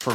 For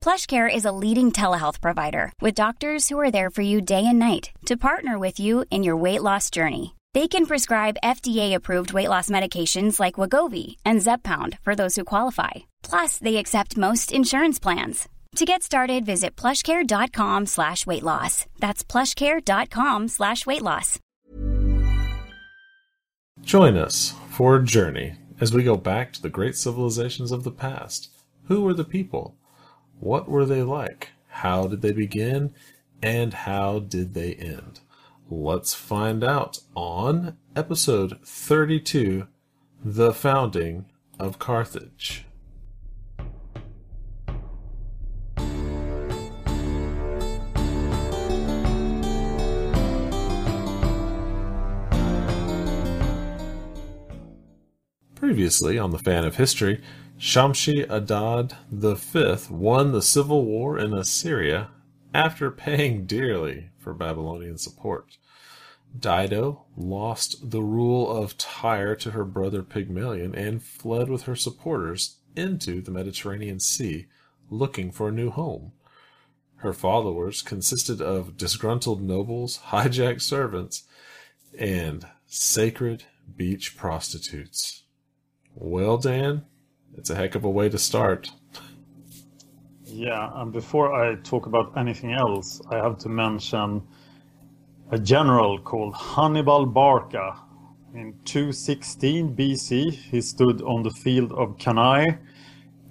PlushCare is a leading telehealth provider with doctors who are there for you day and night to partner with you in your weight loss journey. They can prescribe FDA-approved weight loss medications like Wegovy and Zepbound for those who qualify. Plus, they accept most insurance plans. To get started, visit plushcare.com/weightloss. That's plushcare.com/weightloss. Join us for a journey as we go back to the great civilizations of the past. Who were the people? What were they like? How did they begin? And how did they end? Let's find out on episode 32, The Founding of Carthage. Previously on The Fan of History, Shamshi-Adad V won the civil war in Assyria after paying dearly for Babylonian support. Dido lost the rule of Tyre to her brother Pygmalion and fled with her supporters into the Mediterranean Sea, looking for a new home. Her followers consisted of disgruntled nobles, hijacked servants, and sacred beach prostitutes. Well, Dan, it's a heck of a way to start. Yeah, and before I talk about anything else, I have to mention a general called Hannibal Barca. In 216 BC, he stood on the field of Cannae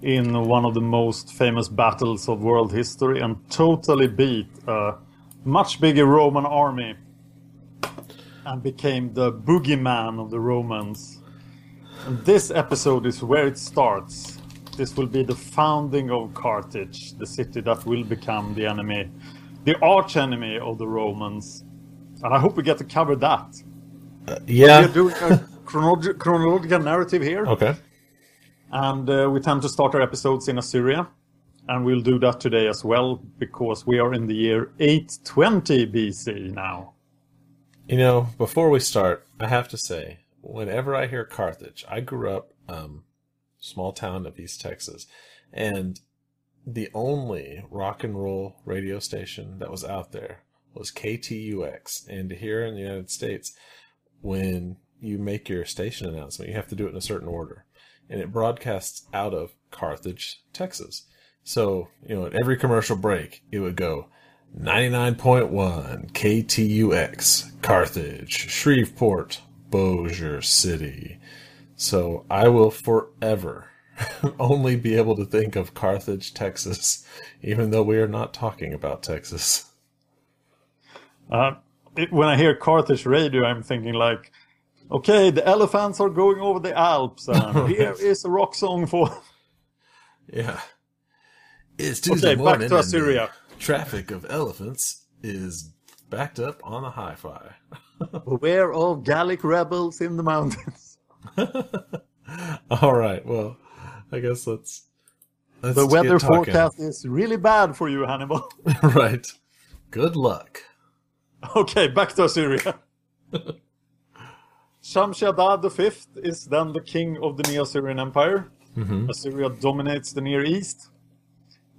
in one of the most famous battles of world history and totally beat a much bigger Roman army and became the boogeyman of the Romans. And this episode is where it starts. This will be the founding of Carthage, the city that will become the enemy, the archenemy of the Romans. And I hope we get to cover that. Yeah. We're doing a chronological narrative here. Okay. And we tend to start our episodes in Assyria. And we'll do that today as well, because we are in the year 820 BC now. You know, before we start, I have to say, whenever I hear Carthage, I grew up small town of East Texas, and the only rock and roll radio station that was out there was KTUX. And here in the United States, when you make your station announcement, you have to do it in a certain order, and it broadcasts out of Carthage, Texas. So, you know, at every commercial break, it would go 99.1 KTUX, Carthage, Shreveport, Bossier City. So I will forever only be able to think of Carthage, Texas, even though we are not talking about Texas. When I hear Carthage radio, I'm thinking like, okay, the elephants are going over the Alps, and here is a rock song for... Yeah. It's Tuesday morning. Back to Assyria. Traffic of elephants is backed up on a hi-fi. Beware of Gallic rebels in the mountains. All right. Well, I guess let's the weather forecast is really bad for you, Hannibal. Right. Good luck. Okay, back to Assyria. Shamshi-Adad V is then the king of the Neo-Assyrian Empire. Mm-hmm. Assyria dominates the Near East.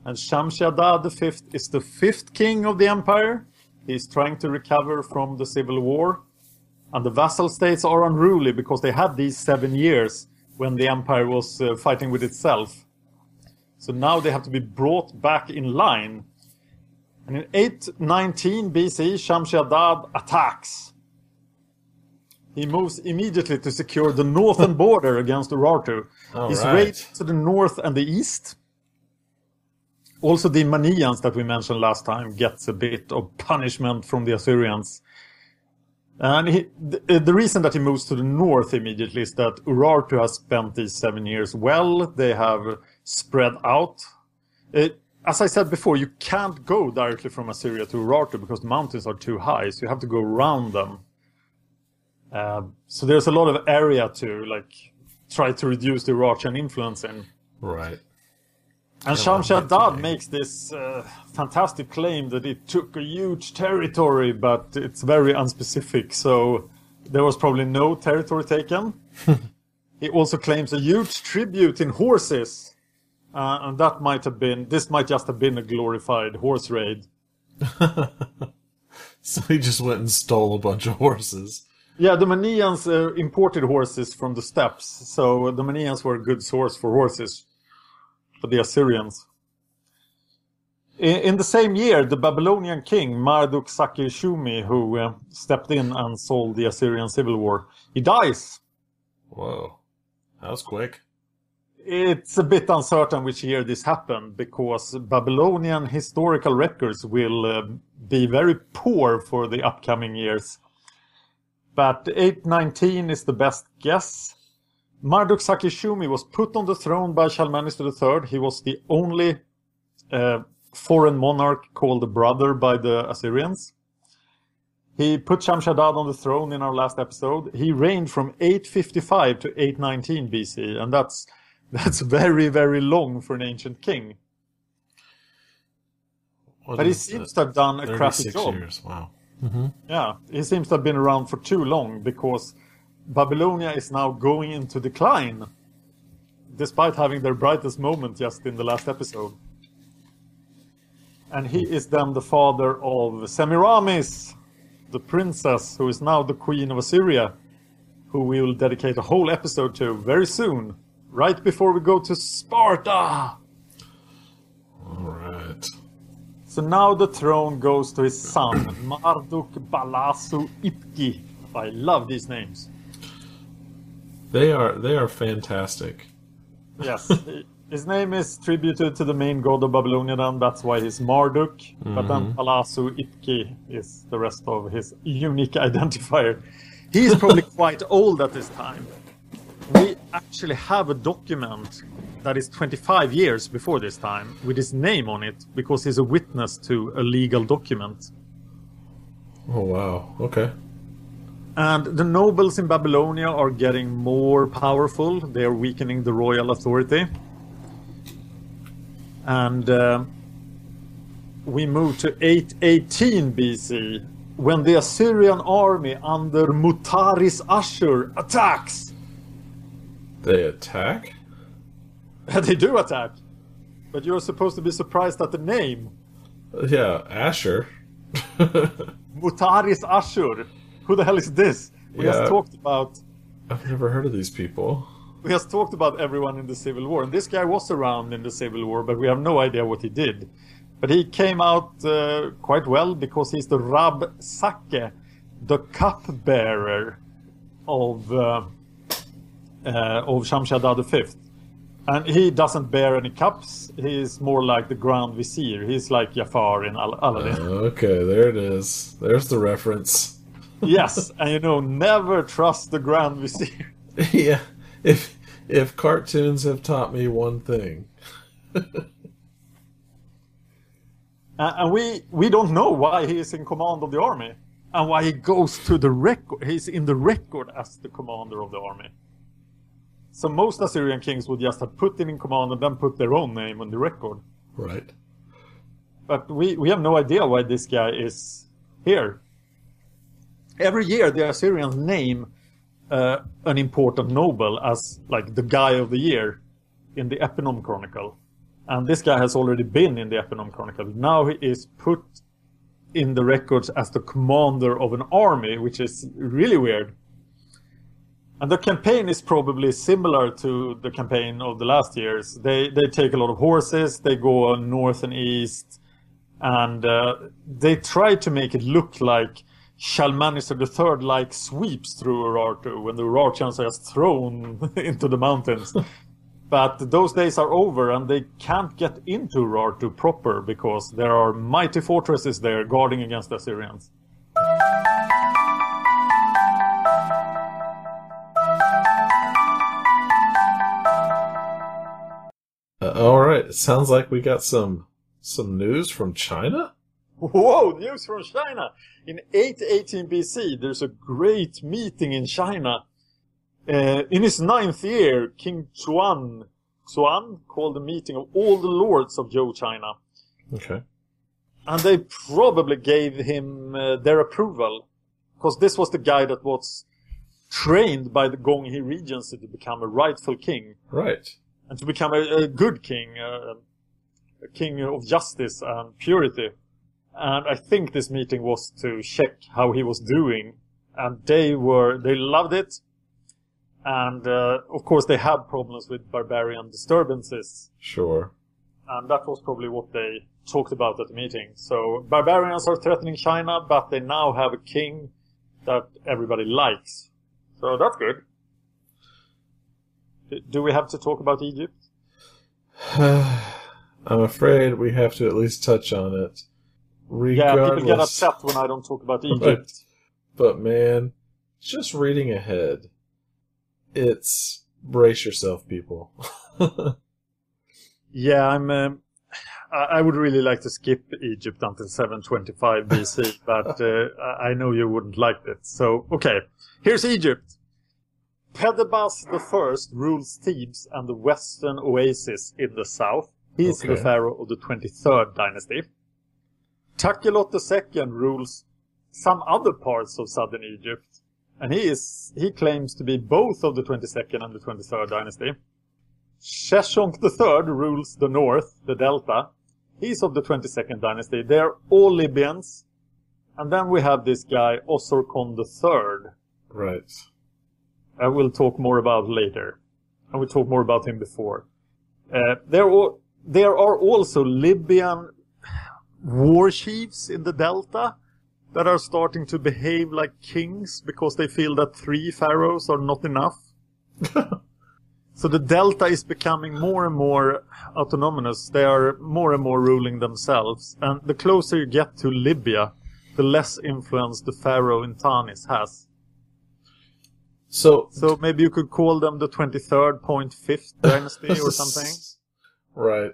And Shamshi-Adad V is the fifth king of the empire. He's trying to recover from the civil war. And the vassal states are unruly because they had these 7 years when the empire was fighting with itself. So now they have to be brought back in line. And in 819 BC, Shamshi-Adad attacks. He moves immediately to secure the northern border against Urartu. He's raids to the north and the east. Also, the Manians that we mentioned last time gets a bit of punishment from the Assyrians. And the reason that he moves to the north immediately is that Urartu has spent these 7 years well. They have spread out. As I said before, you can't go directly from Assyria to Urartu because the mountains are too high, so you have to go around them. So there's a lot of area to try to reduce the Urartian influence in. Right. And Shamshi-Adad makes this fantastic claim that it took a huge territory, but it's very unspecific, so there was probably no territory taken. He also claims a huge tribute in horses, and that might have been, this might just have been a glorified horse raid. So he just went and stole a bunch of horses. Yeah, the Manians imported horses from the steppes, so the Manians were a good source for horses. For the Assyrians. In the same year, the Babylonian king Marduk-zakir-shumi, who stepped in and solved the Assyrian civil war, he dies. Whoa, that was quick. It's a bit uncertain which year this happened, because Babylonian historical records will be very poor for the upcoming years. But 819 is the best guess. Marduk-zakir-shumi was put on the throne by Shalmaneser III. He was the only foreign monarch called a brother by the Assyrians. He put Shamshi-Adad on the throne in our last episode. He reigned from 855 to 819 BC, and that's very, very long for an ancient king. But he seems to have done a crappy job. 36 years, wow. Mm-hmm. Yeah, he seems to have been around for too long, because Babylonia is now going into decline, despite having their brightest moment just in the last episode. And he is then the father of Semiramis, the princess who is now the queen of Assyria, who we will dedicate a whole episode to very soon, right before we go to Sparta. All right. So now the throne goes to his son, Marduk-balasu-ipki. I love these names. They are fantastic. Yes. His name is tributed to the main god of Babylonia, and that's why he's Marduk. Mm-hmm. But then Balasu-ipki is the rest of his unique identifier. He's probably quite old at this time. We actually have a document that is 25 years before this time with his name on it, because he's a witness to a legal document. Oh, wow. Okay. And the nobles in Babylonia are getting more powerful. They are weakening the royal authority. And we move to 818 BC, when the Assyrian army under Mutaris Ashur attacks. They attack? They do attack. But you're supposed to be surprised at the name. Yeah, Ashur. Mutaris Ashur. Who the hell is this? We just talked about... I've never heard of these people. We just talked about everyone in the Civil War. And this guy was around in the Civil War, but we have no idea what he did. But he came out quite well, because he's the Rab Sake, the cupbearer of Shamshi-Adad V. And he doesn't bear any cups. He's more like the Grand Vizier. He's like Jafar in Aladdin. Okay, there it is. There's the reference. Yes, and never trust the Grand Vizier. Yeah, if cartoons have taught me one thing. And we don't know why he is in command of the army, and why he goes to the record. He's in the record as the commander of the army. So most Assyrian kings would just have put him in command and then put their own name on the record. Right. But we have no idea why this guy is here. Every year, the Assyrians name an important noble as the guy of the year in the Eponym Chronicle. And this guy has already been in the Eponym Chronicle. Now he is put in the records as the commander of an army, which is really weird. And the campaign is probably similar to the campaign of the last years. They take a lot of horses, they go north and east, and they try to make it look like Shalmaneser III like sweeps through Urartu when the Urartians are just thrown into the mountains. But those days are over, and they can't get into Urartu proper because there are mighty fortresses there guarding against the Assyrians. Alright, sounds like we got some news from China? Whoa, news from China! In 818 BC, there's a great meeting in China. In his 9th year, King Xuan called a meeting of all the lords of Zhou China. Okay. And they probably gave him their approval, because this was the guy that was trained by the Gonghi Regency to become a rightful king. Right. And to become a good king, a king of justice and purity. And I think this meeting was to check how he was doing. And they loved it. And, of course, they had problems with barbarian disturbances. Sure. And that was probably what they talked about at the meeting. So, barbarians are threatening China, but they now have a king that everybody likes. So, that's good. Do we have to talk about Egypt? I'm afraid we have to at least touch on it. Regardless. Yeah, people get upset when I don't talk about Egypt. But man, just reading ahead. It's brace yourself, people. Yeah, I would really like to skip Egypt until 725 BC, but I know you wouldn't like it. So, okay, here's Egypt. Pedibas I rules Thebes and the western oasis in the south. He's the pharaoh of the 23rd dynasty. Takelot II rules some other parts of southern Egypt. And he claims to be both of the 22nd and the 23rd dynasty. Shoshenq III rules the north, the delta. He's of the 22nd dynasty. They're all Libyans. And then we have this guy, Osorkon III. Right. I will talk more about later. And we talked more about him before. There are also Libyan war chiefs in the delta that are starting to behave like kings because they feel that 3 pharaohs are not enough. So the delta is becoming more and more autonomous. They are more and more ruling themselves. And the closer you get to Libya, the less influence the pharaoh in Tanis has. So maybe you could call them the 23rd, 5th dynasty or something? Right.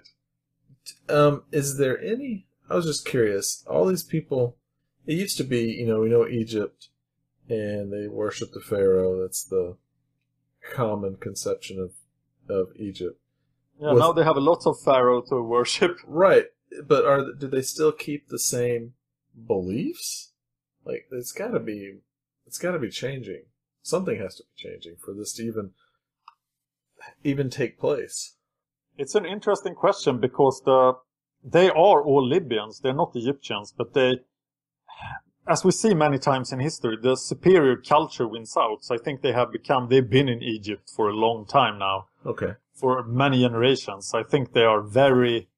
Is there any... I was just curious. All these people... It used to be, we know Egypt, and they worship the pharaoh. That's the common conception of Egypt. Yeah, now they have lots of pharaoh to worship. Right. But do they still keep the same beliefs? Like, it's gotta be changing. Something has to be changing for this to even take place. It's an interesting question because they are all Libyans. They're not Egyptians, but they, as we see many times in history, the superior culture wins out. So I think they've been in Egypt for a long time now. Okay. For many generations. I think they are very,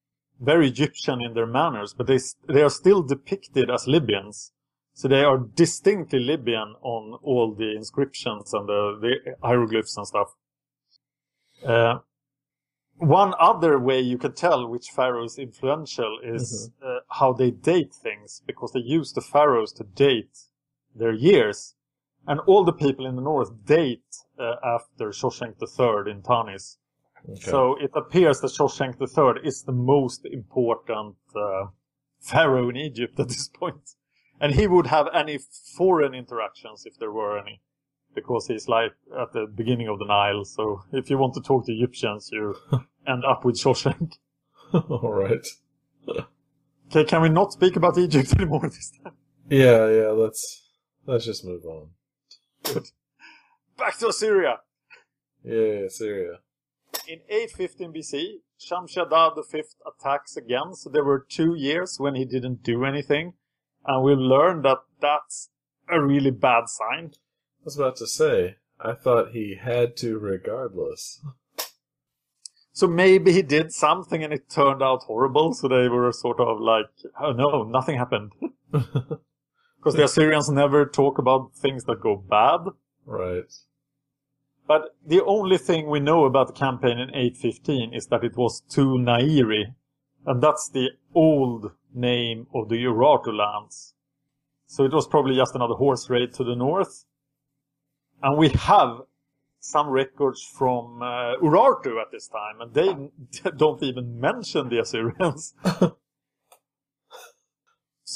very Egyptian in their manners, but they are still depicted as Libyans. So they are distinctly Libyan on all the inscriptions and the hieroglyphs and stuff. One other way you can tell which pharaoh is influential is how they date things, because they use the pharaohs to date their years. And all the people in the north date after Shoshenq III in Tanis. Okay. So it appears that Shoshenq III is the most important pharaoh in Egypt at this point. And he would have any foreign interactions if there were any, because he's like at the beginning of the Nile. So if you want to talk to Egyptians, you end up with Shoshenq. All right. Okay, can we not speak about Egypt anymore this time? Yeah. Let's just move on. Good. Back to Assyria. Yeah, Assyria. In 815 BC, Shamshi-Adad V attacks again. So there were 2 years when he didn't do anything. And we learned that that's a really bad sign. I was about to say, I thought he had to regardless. So maybe he did something and it turned out horrible, so they were sort of like, oh no, nothing happened. Because the Assyrians never talk about things that go bad. Right. But the only thing we know about the campaign in 815 is that it was to Nairi, and that's the old name of the Urartu lands. So it was probably just another horse raid to the north. And we have some records from Urartu at this time, and they don't even mention the Assyrians.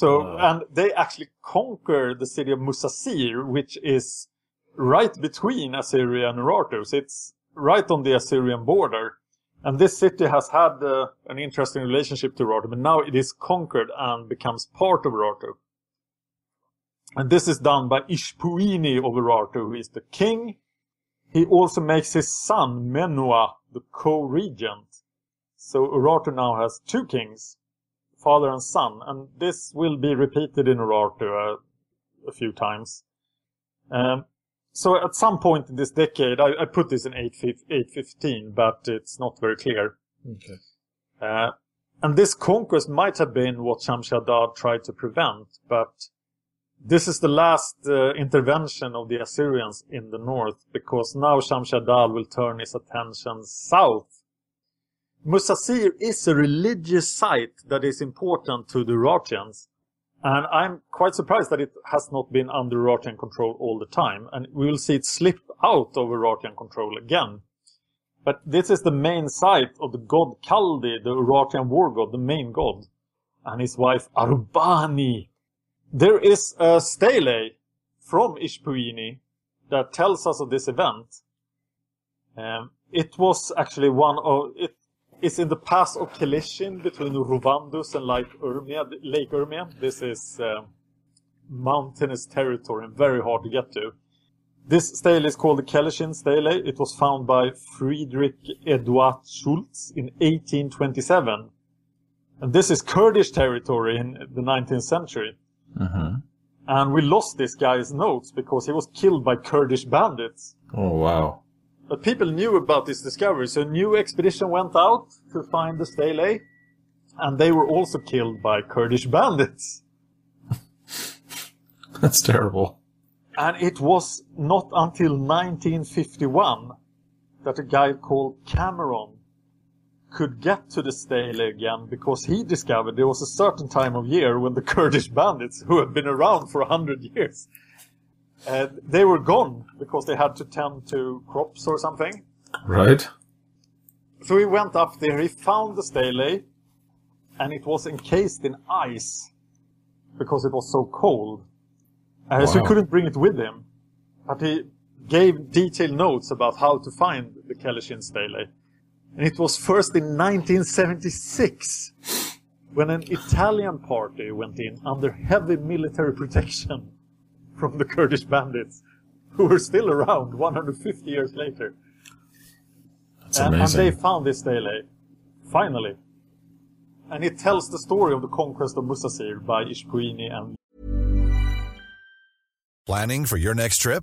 And they actually conquer the city of Musasir, which is right between Assyria and Urartu. So it's right on the Assyrian border. And this city has had an interesting relationship to Urartu, but now it is conquered and becomes part of Urartu. And this is done by Ishpuini of Urartu, who is the king. He also makes his son, Menua, the co-regent. So Urartu now has two kings, father and son. And this will be repeated in Urartu a few times. So at some point in this decade, I put this in 815, but it's not very clear. Okay. And this conquest might have been what Shamshi-Adad tried to prevent, but this is the last intervention of the Assyrians in the north, because now Shamshi-Adad will turn his attention south. Musasir is a religious site that is important to the Urartians, and I'm quite surprised that it has not been under Urartian control all the time, and we will see it slip out of Urartian control again. But this is the main site of the god Kaldi, the Urartian war god, the main god, and his wife Arubani. There is a stele from Ishpuini that tells us of this event. It was actually it's in the pass of Kelishin between Ruvandus and Lake Urmia. This is mountainous territory and very hard to get to. This stele is called the Kelishin stele. It was found by Friedrich Eduard Schultz in 1827. And this is Kurdish territory in the 19th century. Uh-huh. And we lost this guy's notes because he was killed by Kurdish bandits. Oh, wow. But people knew about this discovery, so a new expedition went out to find the stele, and they were also killed by Kurdish bandits. That's terrible. And it was not until 1951 that a guy called Cameron could get to the stele again, because he discovered there was a certain time of year when the Kurdish bandits, who had been around for 100 years, they were gone because they had to tend to crops or something. Right. So he went up there, he found the stele, and it was encased in ice because it was so cold. Wow. So he couldn't bring it with him. But he gave detailed notes about how to find the Kelishin stele. And it was first in 1976 when an Italian party went in under heavy military protection from the Kurdish bandits, who were still around 150 years later. That's amazing. And they found this stele, finally. And it tells the story of the conquest of Musasir by Ishpuini and... Planning for your next trip?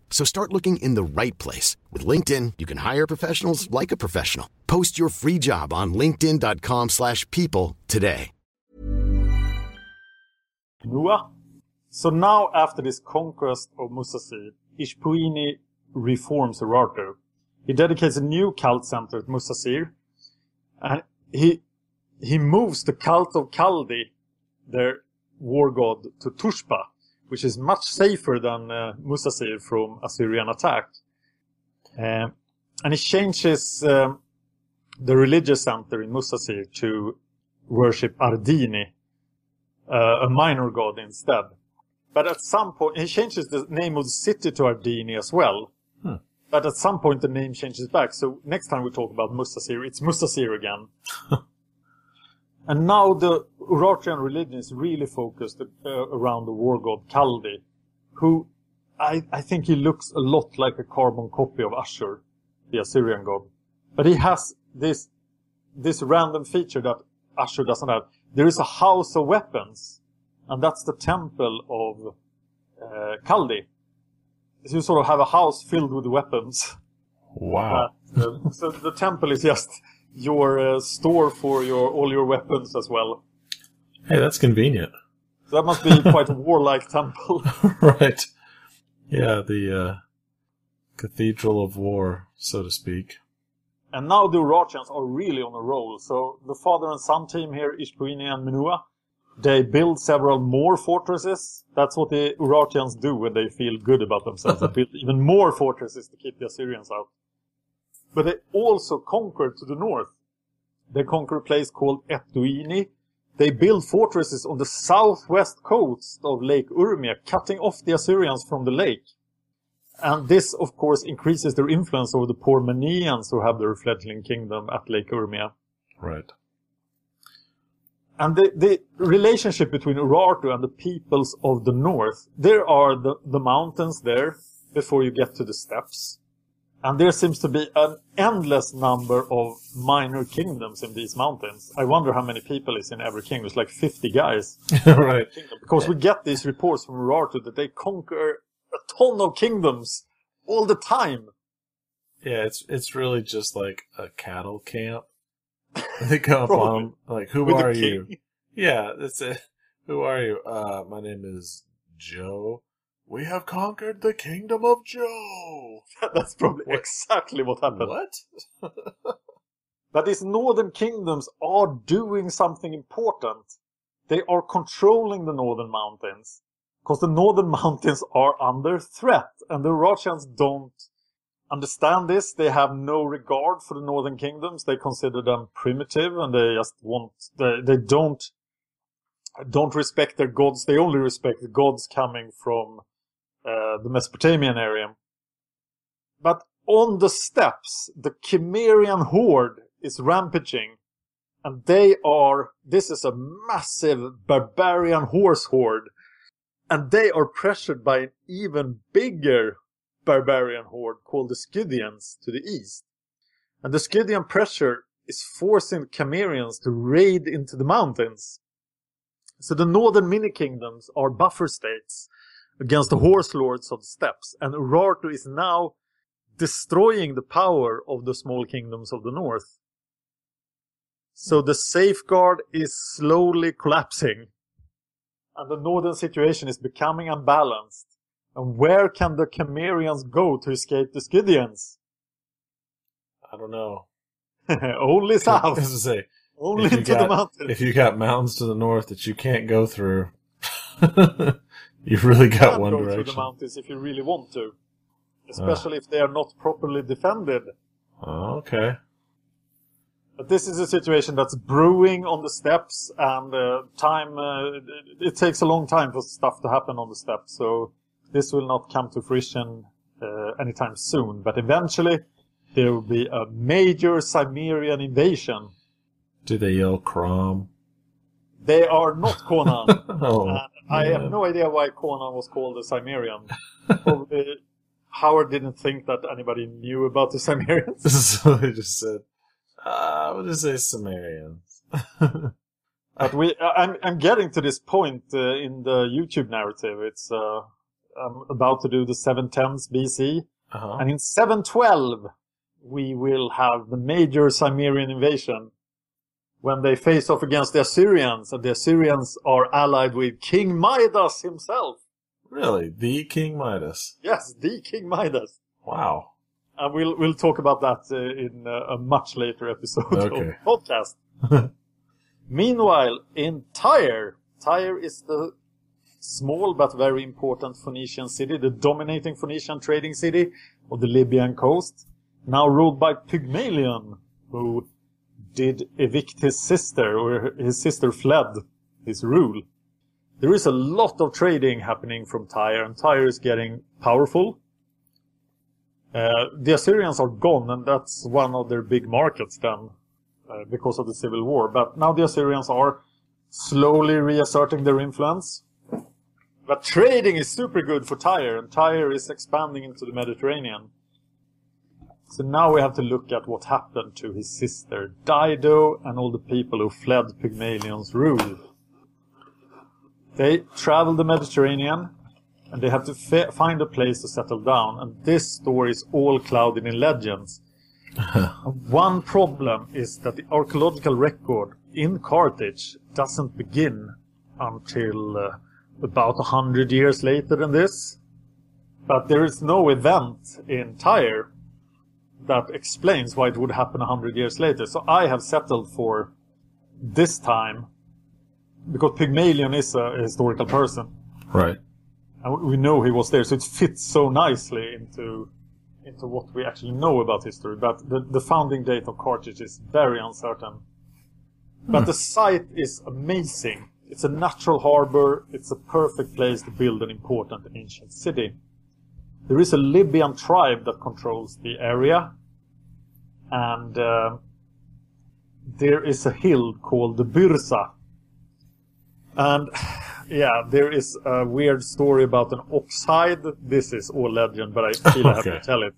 So start looking in the right place. With LinkedIn, you can hire professionals like a professional. Post your free job on linkedin.com/people today. So now, after this conquest of Musasir, Ishpuini reforms Urartu. He dedicates a new cult center at Musasir, and he moves the cult of Kaldi, their war god, to Tushpa, which is much safer than Musasir from Assyrian attack. And he changes the religious center in Musasir to worship Ardini, a minor god instead. But at some point, he changes the name of the city to Ardini as well. Hmm. But at some point, the name changes back. So next time we talk about Musasir, it's Musasir again. And now the Urartian religion is really focused around the war god Kaldi, who I think he looks a lot like a carbon copy of Ashur, the Assyrian god. But he has this random feature that Ashur doesn't have. There is a house of weapons. And that's the temple of Kaldi. So you sort of have a house filled with weapons. Wow. So the temple is just your store for all your weapons as well. Hey, that's convenient. So that must be quite a warlike temple. Right. Yeah, the cathedral of war, so to speak. And now the Urartians are really on a roll. So the father and son team here, Ishpuini and Menua, they build several more fortresses. That's what the Urartians do when they feel good about themselves. They build even more fortresses to keep the Assyrians out. But they also conquer to the north. They conquer a place called Ettuini. They build fortresses on the southwest coast of Lake Urmia, cutting off the Assyrians from the lake. And this, of course, increases their influence over the poor Manians who have their fledgling kingdom at Lake Urmia. Right. And the relationship between Urartu and the peoples of the north, there are the mountains there before you get to the steppes. And there seems to be an endless number of minor kingdoms in these mountains. I wonder how many people is in every kingdom. It's like 50 guys. Right. Because we get these reports from Urartu that they conquer a ton of kingdoms all the time. Yeah, it's really just like a cattle camp. They come up on him, like, who are you? Yeah, that's it. Who are you? My name is Joe. We have conquered the kingdom of Joe. That's probably exactly what happened. What? But these northern kingdoms are doing something important. They are controlling the northern mountains. Because the northern mountains are under threat. And the Urartians don't understand this. They have no regard for the northern kingdoms. They consider them primitive, and they just want they don't respect their gods. They only respect the gods coming from the Mesopotamian area. But on the steppes, the Cimmerian horde is rampaging, and this is a massive barbarian horse horde, and they are pressured by an even bigger barbarian horde called the Scythians to the east. And the Scythian pressure is forcing the Cimmerians to raid into the mountains. So the northern mini-kingdoms are buffer states against the horse lords of the steppes, and Urartu is now destroying the power of the small kingdoms of the north. So the safeguard is slowly collapsing, and the northern situation is becoming unbalanced. And where can the Cimmerians go to escape the Scythians? I don't know. Only south. I was gonna say, only into the mountains. If you got mountains to the north that you can't go through, you've really got one direction. You can go through the mountains if you really want to, especially if they are not properly defended. Okay. But this is a situation that's brewing on the steppes, and it takes a long time for stuff to happen on the steppes, so this will not come to fruition anytime soon, but eventually there will be a major Cimmerian invasion. Do they yell Krom? They are not Conan. I have no idea why Conan was called a Cimmerian. Probably Howard didn't think that anybody knew about the Cimmerians. So they just said, I would just say Cimmerians. But I'm getting to this point in the YouTube narrative. It's about to do the 710s BC. Uh-huh. And in 712, we will have the major Cimmerian invasion when they face off against the Assyrians. And the Assyrians are allied with King Midas himself. Really? The King Midas? Yes, the King Midas. Wow. And we'll talk about that in a much later episode of the podcast. Meanwhile, in Tyre is the small but very important Phoenician city, the dominating Phoenician trading city of the Libyan coast, now ruled by Pygmalion, who did evict his sister, or his sister fled his rule. There is a lot of trading happening from Tyre, and Tyre is getting powerful. The Assyrians are gone, and that's one of their big markets then, because of the civil war. But now the Assyrians are slowly reasserting their influence. But trading is super good for Tyre, and Tyre is expanding into the Mediterranean. So now we have to look at what happened to his sister Dido and all the people who fled Pygmalion's rule. They traveled the Mediterranean, and they have to find a place to settle down. And this story is all clouded in legends. One problem is that the archaeological record in Carthage doesn't begin until about 100 years later than this. But there is no event in Tyre that explains why it would happen 100 years later. So I have settled for this time, because Pygmalion is a historical person. Right. And we know he was there, so it fits so nicely into what we actually know about history. But the founding date of Carthage is very uncertain. But the site is amazing. It's a natural harbor. It's a perfect place to build an important ancient city. There is a Libyan tribe that controls the area. And there is a hill called the Byrsa. And yeah, there is a weird story about an ox hide. This is all legend, but I feel I have to tell it.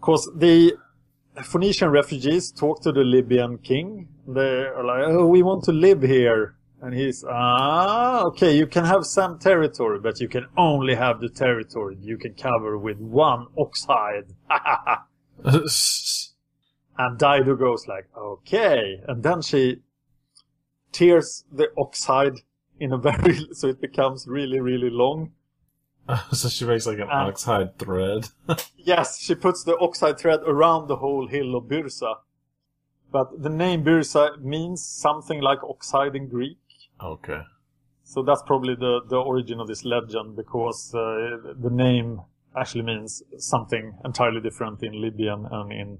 Because the Phoenician refugees talk to the Libyan king. They are like, oh, we want to live here. And he's, okay, you can have some territory, but you can only have the territory you can cover with one ox hide. And Dido goes like, okay. And then she tears the ox hide in a very, so it becomes really, really long. So she makes like an ox hide thread. Yes, she puts the ox hide thread around the whole hill of Byrsa. But the name Byrsa means something like ox hide in Greek. Okay. So that's probably the origin of this legend, because the name actually means something entirely different in Libyan and in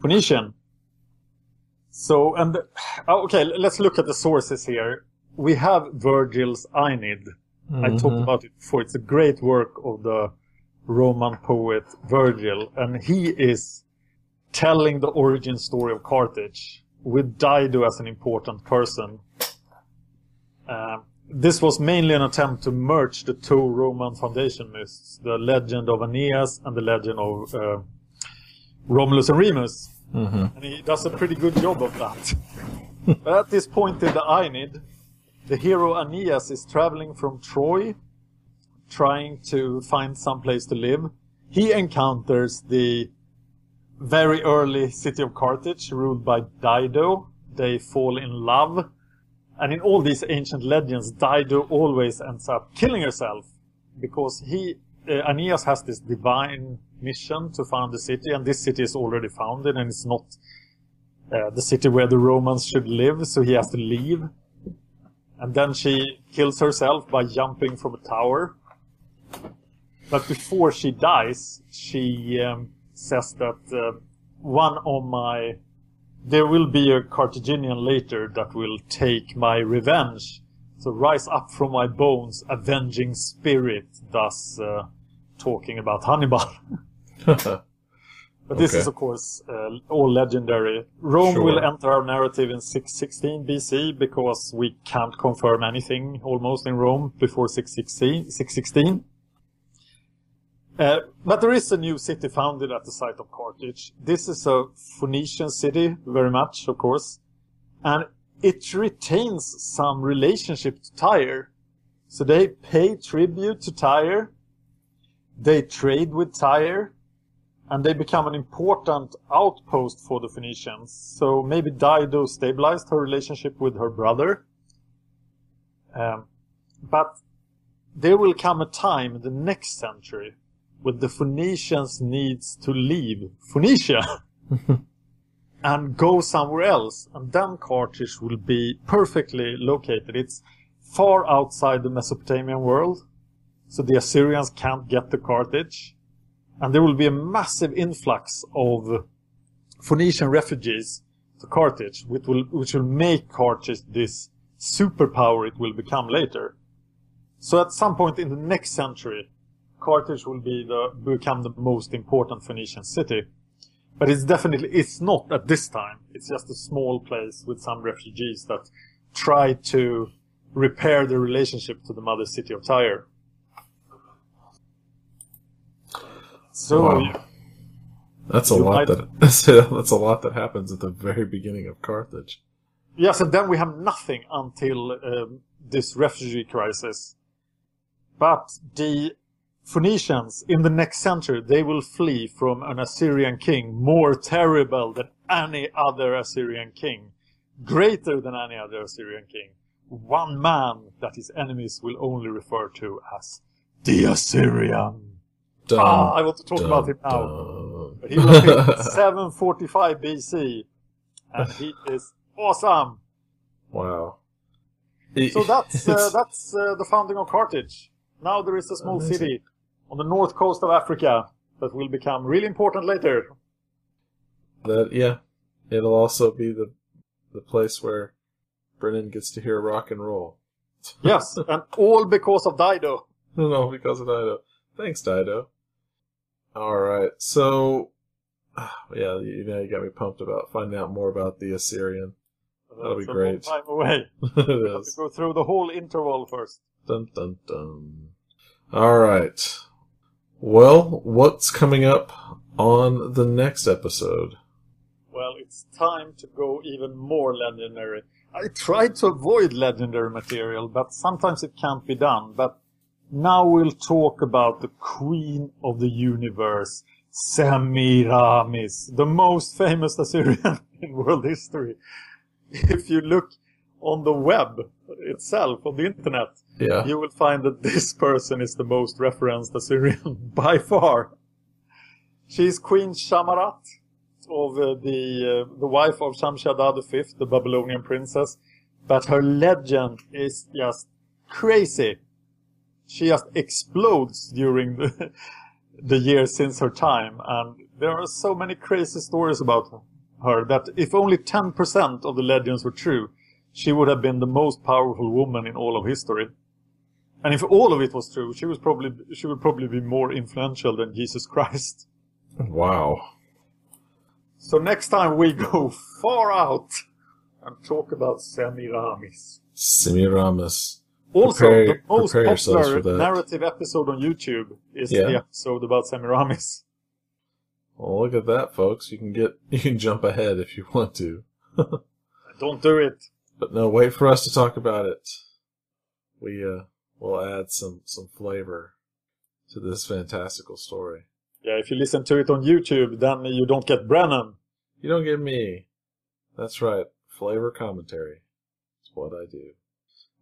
Phoenician. So, and okay, let's look at the sources here. We have Virgil's Aeneid. Mm-hmm. I talked about it before. It's a great work of the Roman poet Virgil, and he is telling the origin story of Carthage with Dido as an important person. This was mainly an attempt to merge the two Roman foundation myths, the legend of Aeneas and the legend of Romulus and Remus. Mm-hmm. And he does a pretty good job of that. But at this point in the Aeneid, the hero Aeneas is traveling from Troy, trying to find some place to live. He encounters the very early city of Carthage, ruled by Dido. They fall in love. And in all these ancient legends, Dido always ends up killing herself, because Aeneas has this divine mission to found the city, and this city is already founded, and it's not the city where the Romans should live, so he has to leave. And then she kills herself by jumping from a tower. But before she dies, she says that there will be a Carthaginian later that will take my revenge. So rise up from my bones, avenging spirit, thus talking about Hannibal. But this is, of course, all legendary. Rome will enter our narrative in 616 BC, because we can't confirm anything almost in Rome before 616. But there is a new city founded at the site of Carthage. This is a Phoenician city, very much, of course. And it retains some relationship to Tyre. So they pay tribute to Tyre, They trade with Tyre, and they become an important outpost for the Phoenicians. So maybe Dido stabilized her relationship with her brother. But there will come a time in the next century when the Phoenicians needs to leave Phoenicia and go somewhere else. And then Carthage will be perfectly located. It's far outside the Mesopotamian world, so the Assyrians can't get to Carthage. And there will be a massive influx of Phoenician refugees to Carthage, which will make Carthage this superpower it will become later. So at some point in the next century, Carthage will become the most important Phoenician city. But it's not at this time. It's just a small place with some refugees that try to repair the relationship to the mother city of Tyre. So wow. That's a lot that happens at the very beginning of Carthage. Yes, and then we have nothing until this refugee crisis. But the Phoenicians in the next century, they will flee from an Assyrian king more terrible than any other Assyrian king, greater than any other Assyrian king. One man that his enemies will only refer to as the Assyrian. I want to talk about him now. But he was in 745 BC, and he is awesome. Wow! So that's the founding of Carthage. Now there is a small city on the north coast of Africa that will become really important later. It'll also be the place where Brennan gets to hear rock and roll. Yes, and all because of Dido. No, because of Dido. Thanks, Dido. Alright, so... you got me pumped about finding out more about the Assyrian. That'll be great. It's a long time away. It is. Have to go through the whole interval first. Dun, dun, dun. Alright. Well, what's coming up on the next episode? Well, it's time to go even more legendary. I tried to avoid legendary material, but sometimes it can't be done, but now we'll talk about the queen of the universe, Semiramis, the most famous Assyrian in world history. If you look on the web itself, on the internet, you will find that this person is the most referenced Assyrian by far. She's Queen Shamarat, of the wife of Shamshi-Adad V, the Babylonian princess, but her legend is just crazy. She just explodes during the years since her time, and there are so many crazy stories about her that if only 10% of the legends were true, she would have been the most powerful woman in all of history. And if all of it was true, she would probably be more influential than Jesus Christ. Wow. So next time we go far out and talk about Semiramis. Also, the most popular narrative episode on YouTube is the episode about Semiramis. Well, look at that, folks. You can jump ahead if you want to. Don't do it. But no, wait for us to talk about it. We will add some flavor to this fantastical story. Yeah, if you listen to it on YouTube, then you don't get Brennan. You don't get me. That's right. Flavor commentary. It's what I do.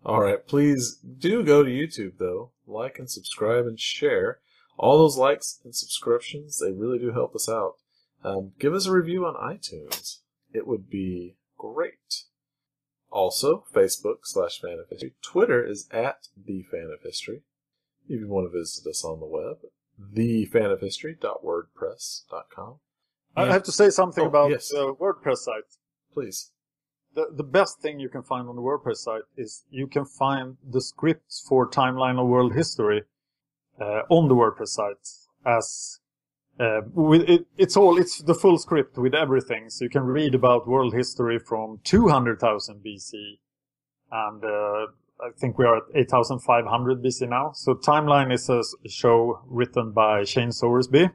Alright, please do go to YouTube, though. Like and subscribe and share. All those likes and subscriptions, they really do help us out. Give us a review on iTunes. It would be great. Also, Facebook.com/Fan of History. Twitter is @TheFanOfHistory. If you want to visit us on the web, thefanofhistory.wordpress.com. I have to say something about the WordPress site. Please. The best thing you can find on the WordPress site is you can find the scripts for Timeline of World History on the WordPress site. It's the full script with everything, so you can read about world history from 200,000 BC, and I think we are at 8,500 BC now. So Timeline is a show written by Shane Sowersby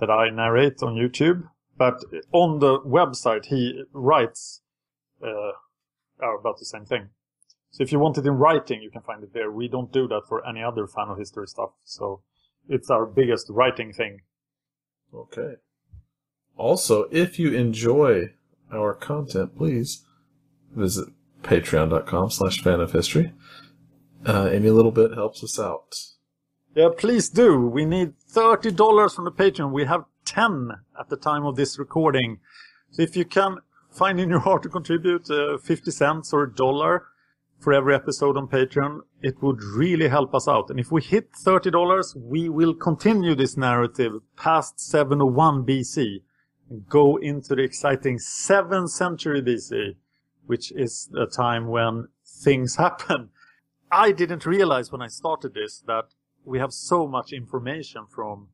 that I narrate on YouTube, but on the website he writes are about the same thing. So if you want it in writing, you can find it there. We don't do that for any other Fan of History stuff, so It's our biggest writing thing. Okay. Also, if you enjoy our content, please visit patreon.com/fanofhistory. Any little bit helps us out. Yeah, please do. We need $30 from the Patreon. We have 10 at the time of this recording. So if you can find in your heart to contribute 50 cents or $1 for every episode on Patreon, it would really help us out. And if we hit $30, we will continue this narrative past 701 BC and go into the exciting 7th century BC, which is a time when things happen. I didn't realize when I started this that we have so much information from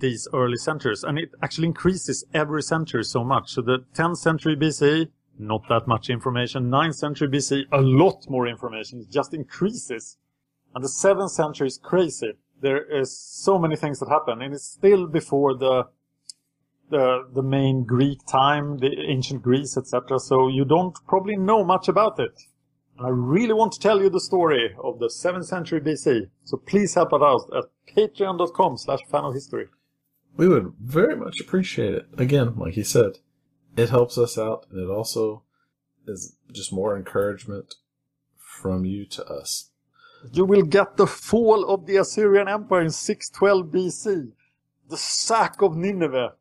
these early centuries, and it actually increases every century so much. So the 10th century BC, not that much information. 9th century BC, a lot more information. It just increases. And the 7th century is crazy. There is so many things that happen, and it's still before the main Greek time, the ancient Greece, etc. So you don't probably know much about it. And I really want to tell you the story of the 7th century BC. So please help us out at patreon.com/fanofhistory. We would very much appreciate it. Again, like he said, it helps us out, and it also is just more encouragement from you to us. You will get the fall of the Assyrian Empire in 612 BC, the sack of Nineveh.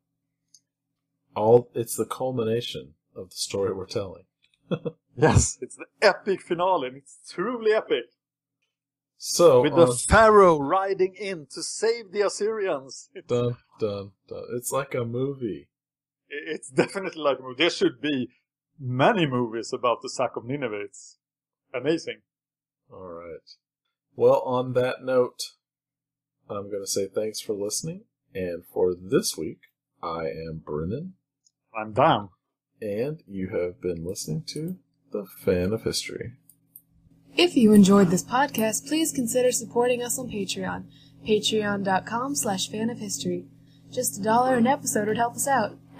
It's the culmination of the story we're telling. Yes, it's the epic finale, and it's truly epic. So, with the pharaoh riding in to save the Assyrians. Dun, dun, dun. It's like a movie. It's definitely like a movie. There should be many movies about the sack of Nineveh. It's amazing. All right. Well, on that note, I'm going to say thanks for listening. And for this week, I am Brennan. I'm Dan. And you have been listening to The Fan of History. If you enjoyed this podcast, please consider supporting us on Patreon. Patreon.com/fanofhistory. Just $1 an episode would help us out.